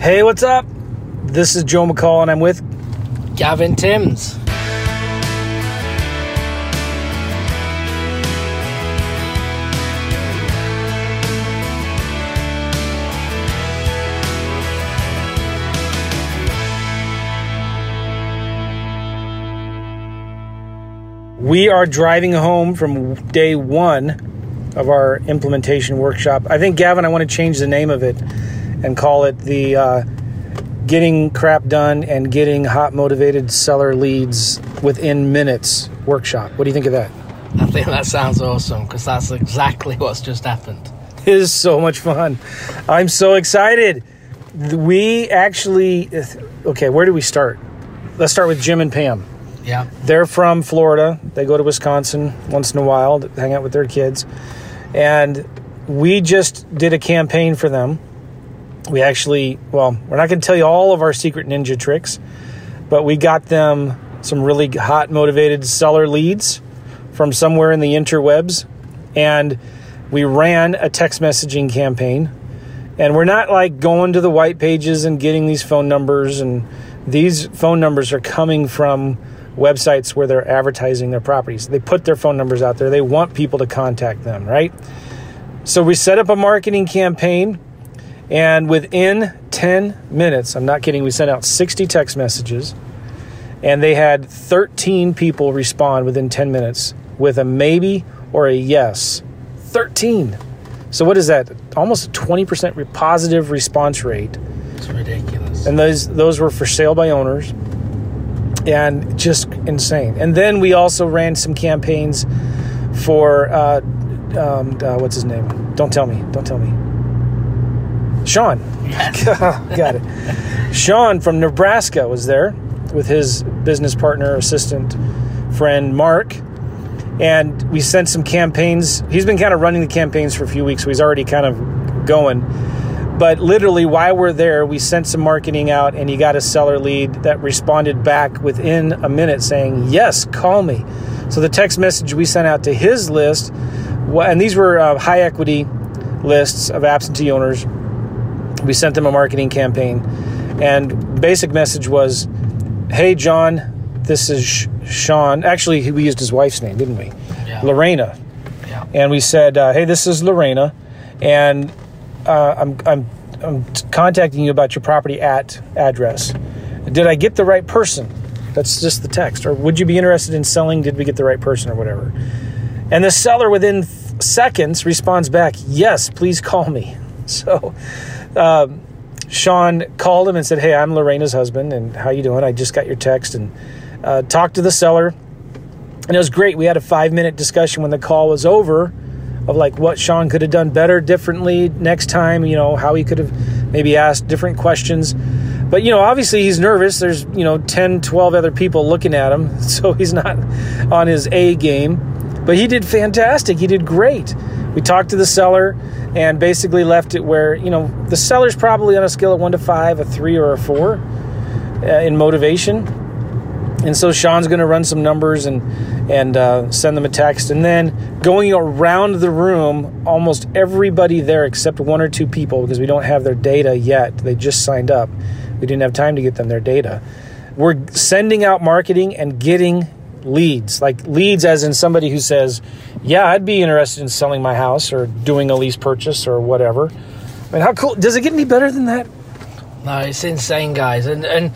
Hey, what's up? This is Joe McCall, and I'm with Gavin Timms. We are driving home from day one of our implementation workshop. I think, Gavin, I want to change the name of it and call it the Getting Crap Done and Getting Hot Motivated Seller Leads Within Minutes workshop. What do you think of that? I think that sounds awesome, because that's exactly what's just happened. It is so much fun. I'm so excited. Okay, where do we start? Let's start with Jim and Pam. Yeah. They're from Florida. They go to Wisconsin once in a while to hang out with their kids. And we just did a campaign for them. We actually, we're not going to tell you all of our secret ninja tricks, but we got them some really hot, motivated seller leads from somewhere in the interwebs. And we ran a text messaging campaign. And we're not like going to the white pages and getting these phone numbers. And these phone numbers are coming from websites where they're advertising their properties. They put their phone numbers out there. They want people to contact them, right? So we set up a marketing campaign, and within 10 minutes, I'm not kidding, we sent out 60 text messages, and they had 13 people respond within 10 minutes with a maybe or a yes. 13. So what is that? Almost a 20% positive response rate. It's ridiculous. And those were for sale by owners. And just insane. And then we also ran some campaigns for, what's his name? Don't tell me. Sean. Yes. Got it. Sean from Nebraska was there with his business partner, assistant, friend, Mark. And we sent some campaigns. He's been kind of running the campaigns for a few weeks, so he's already kind of going. But literally, while we're there, we sent some marketing out, and he got a seller lead that responded back within a minute saying, yes, call me. So the text message we sent out to his list, and these were high equity lists of absentee owners. We sent them a marketing campaign, and basic message was, hey, John, this is Sean. Actually, we used his wife's name, didn't we? Yeah. Lorena. Yeah. And we said, hey, this is Lorena, and I'm contacting you about your property at address. Did I get the right person? That's just the text. Or would you be interested in selling? Did we get the right person or whatever? And the seller within seconds responds back, yes, please call me. So Sean called him and said, hey, I'm Lorena's husband, and how you doing? I just got your text, and talked to the seller. And it was great. We had a 5-minute discussion when the call was over of like what Sean could have done better, differently next time, you know, how he could have maybe asked different questions. But, you know, obviously he's nervous. There's, 10, 12 other people looking at him, so he's not on his A game. But he did fantastic. He did great. We talked to the seller and basically left it where, the seller's probably on a scale of 1 to 5, a 3 or a 4 in motivation. And so Sean's going to run some numbers and send them a text. And then going around the room, almost everybody there except 1 or 2 people, because we don't have their data yet. They just signed up. We didn't have time to get them their data. We're sending out marketing and getting leads, like leads as in somebody who says, yeah, I'd be interested in selling my house or doing a lease purchase or whatever. I mean, how cool. Does it get any better than that? No, it's insane, guys. And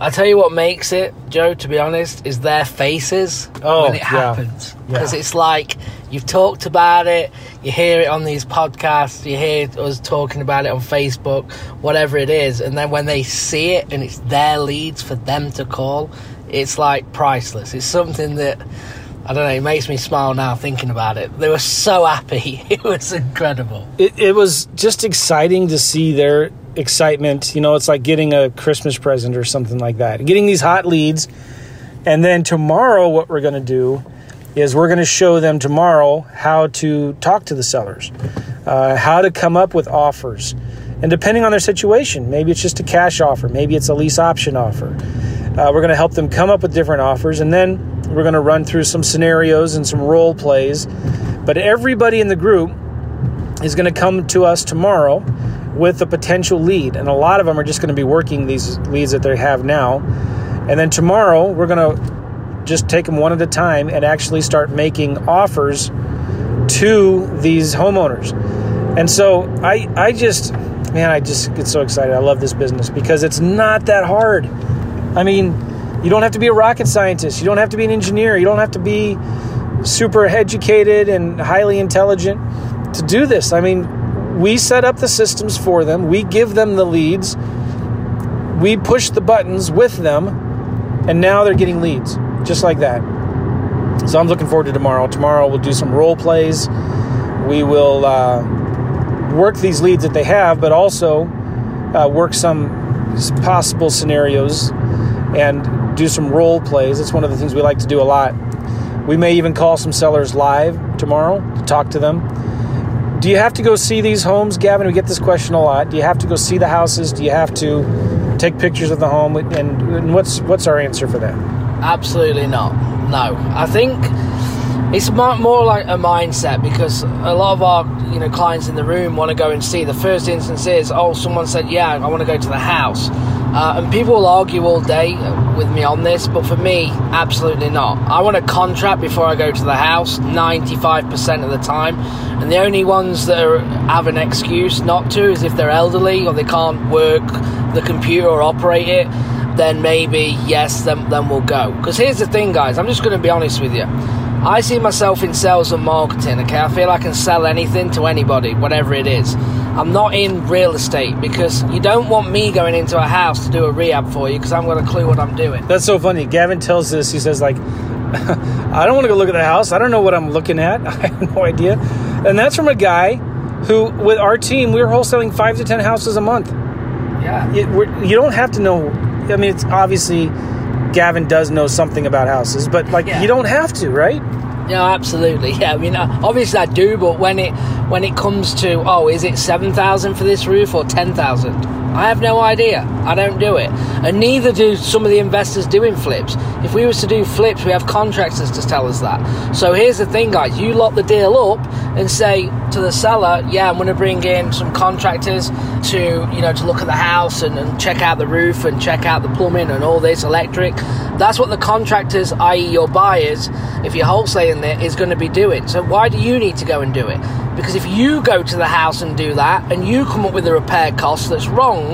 I'll tell you what makes it, Joe, to be honest, is their faces when it happens. Because it's like you've talked about it, you hear it on these podcasts, you hear us talking about it on Facebook, whatever it is, and then when they see it and it's their leads for them to call, it's like priceless. It's something that, I don't know, it makes me smile now thinking about it. They were so happy. It was incredible. It was just exciting to see their excitement. It's like getting a Christmas present or something like that, getting these hot leads. And then tomorrow what we're going to do is we're going to show them tomorrow how to talk to the sellers, how to come up with offers. And depending on their situation, maybe it's just a cash offer, maybe it's a lease option offer. We're going to help them come up with different offers, and then we're going to run through some scenarios and some role plays. But everybody in the group is going to come to us tomorrow with a potential lead. And a lot of them are just going to be working these leads that they have now. And then tomorrow, we're going to just take them one at a time and actually start making offers to these homeowners. And so I just get so excited. I love this business because it's not that hard. I mean, you don't have to be a rocket scientist. You don't have to be an engineer. You don't have to be super educated and highly intelligent to do this. I mean, we set up the systems for them. We give them the leads. We push the buttons with them, and now they're getting leads, just like that. So I'm looking forward to tomorrow. Tomorrow we'll do some role plays. We will work these leads that they have, but also work some possible scenarios and do some role plays. It's one of the things we like to do a lot. We may even call some sellers live tomorrow to talk to them. Do you have to go see these homes, Gavin? We get this question a lot. Do you have to go see the houses? Do you have to take pictures of the home? And what's our answer for that? Absolutely not. No. I think it's more like a mindset, because a lot of our clients in the room want to go and see. The first instance is, someone said, yeah, I want to go to the house. And people will argue all day with me on this, but for me, absolutely not. I want a contract before I go to the house 95% of the time. And the only ones that have an excuse not to is if they're elderly or they can't work the computer or operate it, then maybe, yes, then we'll go. Because here's the thing, guys. I'm just going to be honest with you. I see myself in sales and marketing, okay? I feel I can sell anything to anybody, whatever it is. I'm not in real estate, because you don't want me going into a house to do a rehab for you, because I haven't got a clue what I'm doing. That's so funny. Gavin tells this. He says, I don't want to go look at the house. I don't know what I'm looking at. I have no idea. And that's from a guy who, with our team, we were wholesaling 5 to 10 houses a month. Yeah. You don't have to know. I mean, it's obviously Gavin does know something about houses, but You don't have to, right? No, absolutely. Yeah, I mean, obviously I do, but when it comes to, is it 7,000 for this roof or 10,000? I have no idea. I don't do it. And neither do some of the investors doing flips. If we was to do flips, we have contractors to tell us that. So here's the thing, guys. You lock the deal up and say to the seller, yeah, I'm going to bring in some contractors to look at the house and check out the roof and check out the plumbing and all this electric. That's what the contractors, i.e. your buyers, if you're wholesaling it, is going to be doing. So why do you need to go and do it? Because if you go to the house and do that and you come up with a repair cost that's wrong,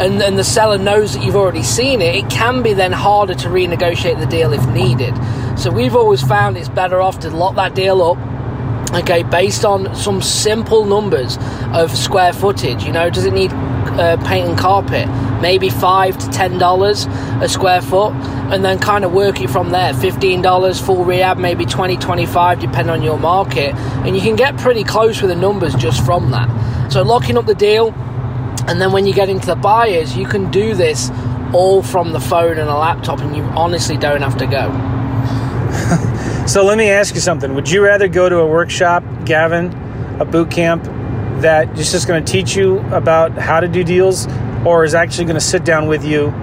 and then the seller knows that you've already seen it, it can be then harder to renegotiate the deal if needed. So we've always found it's better off to lock that deal up, okay, based on some simple numbers of square footage. Does it need paint and carpet? Maybe $5 to $10 a square foot, and then kind of work it from there. $15 full rehab, maybe $20, $25, depending on your market, and you can get pretty close with the numbers just from that. So locking up the deal, and then when you get into the buyers, you can do this all from the phone and a laptop, and you honestly don't have to go. So let me ask you something. Would you rather go to a workshop, Gavin, a boot camp that is just going to teach you about how to do deals, or is actually going to sit down with you,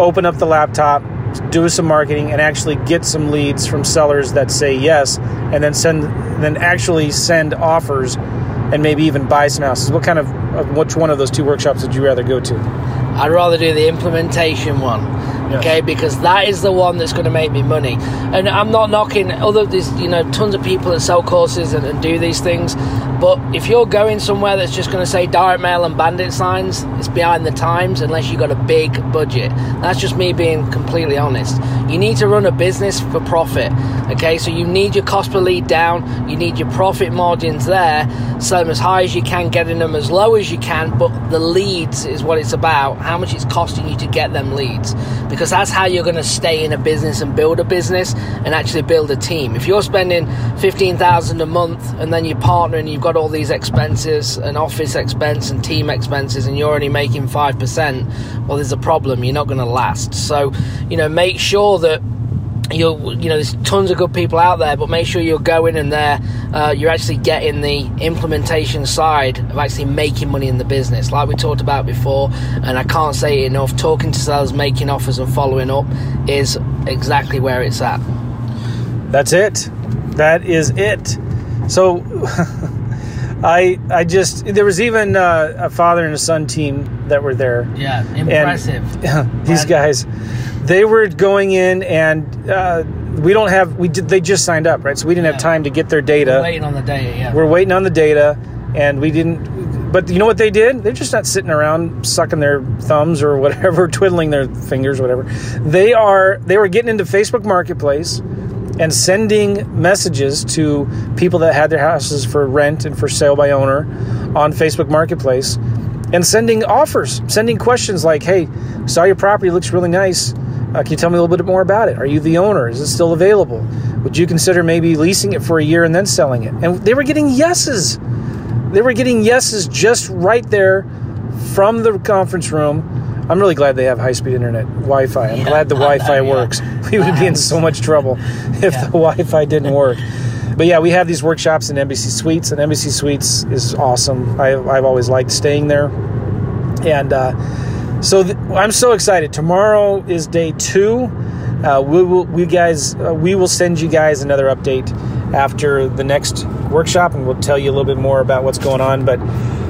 open up the laptop, do some marketing, and actually get some leads from sellers that say yes, and then actually send offers and maybe even buy some houses? Which one of those two workshops would you rather go to? I'd rather do the implementation one. Yes. Okay, because that is the one that's going to make me money. And I'm not knocking tons of people that sell courses and do these things. But if you're going somewhere that's just going to say direct mail and bandit signs, it's behind the times unless you've got a big budget. That's just me being completely honest. You need to run a business for profit. Okay, so you need your cost per lead down. You need your profit margins there. Sell them as high as you can, getting them as low as you can. But the leads is what it's about. How much it's costing you to get them leads. Because that's how you're going to stay in a business and build a business and actually build a team. If you're spending $15,000 a month and then your partner and you've got all these expenses and office expense and team expenses and you're only making 5%, well, there's a problem. You're not going to last. So, make sure that there's tons of good people out there, but make sure you're going in there, you're actually getting the implementation side of actually making money in the business, like we talked about before. And I can't say it enough, talking to sellers, making offers, and following up is exactly where it's at. That's it. That is it. So I just, there was even a father and a son team that were there. Yeah, impressive. And these guys, they were going in and they just signed up, right? So we didn't have time to get their data. We're waiting on the data, yeah. We're waiting on the data, and we didn't, but you know what they did? They're just not sitting around sucking their thumbs or whatever, twiddling their fingers, whatever. They were getting into Facebook Marketplace and sending messages to people that had their houses for rent and for sale by owner on Facebook Marketplace, and sending offers, sending questions like, hey, saw your property, looks really nice. Can you tell me a little bit more about it? Are you the owner? Is it still available? Would you consider maybe leasing it for a year and then selling it? And they were getting yeses. They were getting yeses just right there from the conference room. I'm really glad they have high-speed internet, Wi-Fi. I'm glad the Wi-Fi works. We would be in so much trouble if the Wi-Fi didn't work. But yeah, we have these workshops in NBC Suites, and NBC Suites is awesome. I've always liked staying there. And I'm so excited. Tomorrow is day 2. We will send you guys another update after the next workshop, and we'll tell you a little bit more about what's going on. But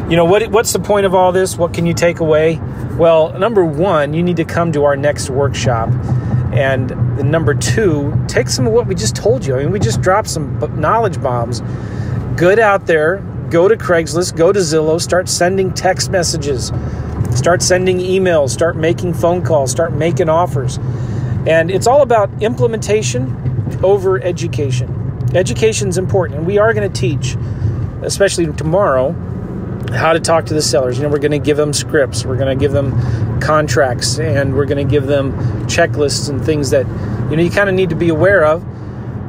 you know, what's the point of all this? What can you take away? Well, number 1, you need to come to our next workshop. And number 2, take some of what we just told you. I mean, we just dropped some knowledge bombs. Get out there. Go to Craigslist. Go to Zillow. Start sending text messages. Start sending emails. Start making phone calls. Start making offers. And it's all about implementation over education. Education's important. And we are going to teach, especially tomorrow, how to talk to the sellers. You know, we're going to give them scripts, we're going to give them contracts, and we're going to give them checklists and things that, you know, you kind of need to be aware of.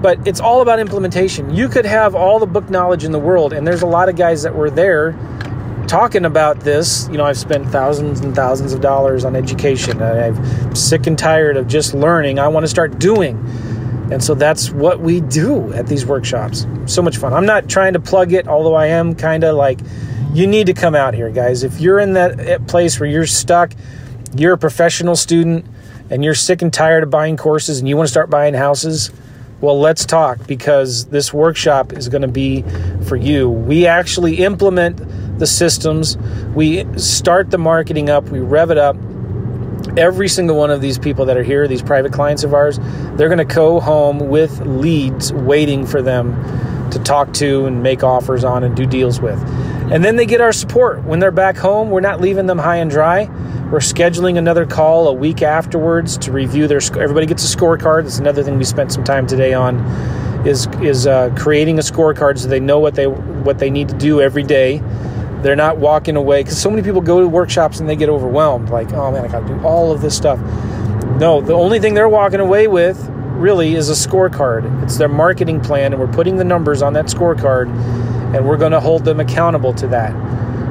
But it's all about implementation. You could have all the book knowledge in the world, and there's a lot of guys that were there talking about this. You know, I've spent thousands and thousands of dollars on education. I'm sick and tired of just learning. I want to start doing. And so that's what we do at these workshops. So much fun. I'm not trying to plug it, although I am kind of like, you need to come out here, guys. If you're in that place where you're stuck, you're a professional student, and you're sick and tired of buying courses, and you want to start buying houses, well, let's talk, because this workshop is going to be for you. We actually implement the systems. We start the marketing up. We rev it up. Every single one of these people that are here, these private clients of ours, they're going to go home with leads waiting for them to talk to and make offers on and do deals with. And then they get our support. When they're back home, we're not leaving them high and dry. We're scheduling another call a week afterwards to review their score. Everybody gets a scorecard. That's another thing we spent some time today on, is creating a scorecard so they know what they need to do every day. They're not walking away, because so many people go to workshops and they get overwhelmed. Like, oh man, I got to do all of this stuff. No, the only thing they're walking away with really is a scorecard. It's their marketing plan, and we're putting the numbers on that scorecard, and we're going to hold them accountable to that.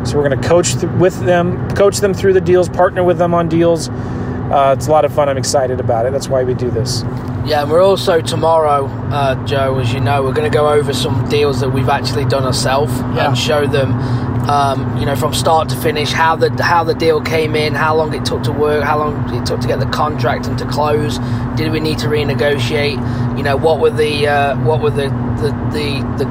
So we're going to coach them through the deals, partner with them on deals. It's a lot of fun. I'm excited about it. That's why we do this. Yeah, and we're also tomorrow, Joe, as you know, we're going to go over some deals that we've actually done ourselves and show them, you know, from start to finish, how the deal came in, how long it took to work, how long it took to get the contract and to close. Did we need to renegotiate? You know, what were the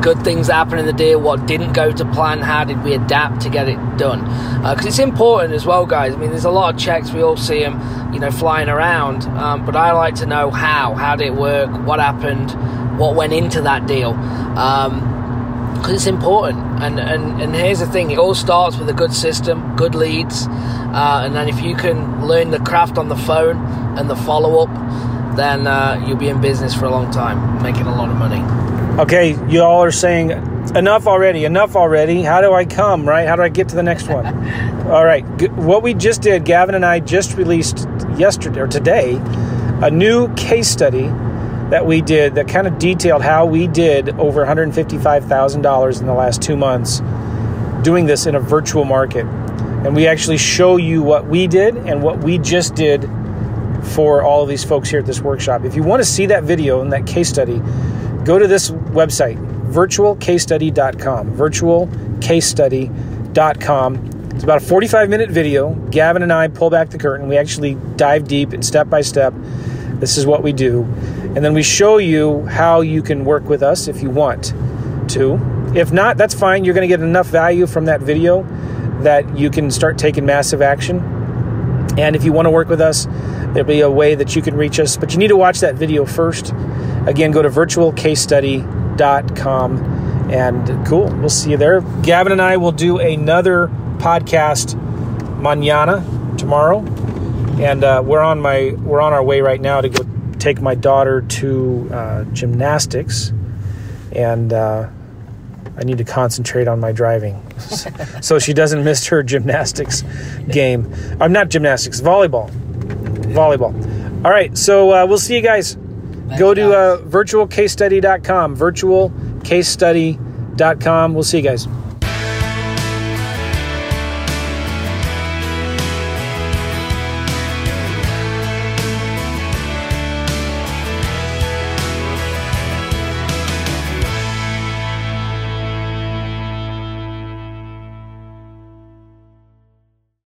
good things that happened in the deal? What didn't go to plan? How did we adapt to get it done? Because it's important as well, guys. I mean, there's a lot of checks. We all see them, you know, flying around. But I like to know how. How did it work? What happened? What went into that deal? Because it's important. And here's the thing. It all starts with a good system, good leads. And then if you can learn the craft on the phone and the follow-up, then you'll be in business for a long time, making a lot of money. Okay, you all are saying, enough already. How do I come, right? How do I get to the next one? All right. What we just did, Gavin and I just released yesterday or today, a new case study that we did that kind of detailed how we did over $155,000 in the last 2 months doing this in a virtual market. And we actually show you what we did and what we just did for all of these folks here at this workshop. If you want to see that video and that case study, go to this website, virtualcasestudy.com, virtualcasestudy.com. It's about a 45-minute video. Gavin and I pull back the curtain. We actually dive deep and step by step. This is what we do. And then we show you how you can work with us if you want to. If not, that's fine. You're going to get enough value from that video that you can start taking massive action. And if you want to work with us, there'll be a way that you can reach us. But you need to watch that video first. Again, go to virtualcasestudy.com. And cool, we'll see you there. Gavin and I will do another podcast mañana, tomorrow. And we're on our way right now to go take my daughter to gymnastics. And I need to concentrate on my driving so she doesn't miss her gymnastics game. I'm not gymnastics, volleyball. All right, so we'll see you guys. Go to virtualcasestudy.com, virtualcasestudy.com. We'll see you guys.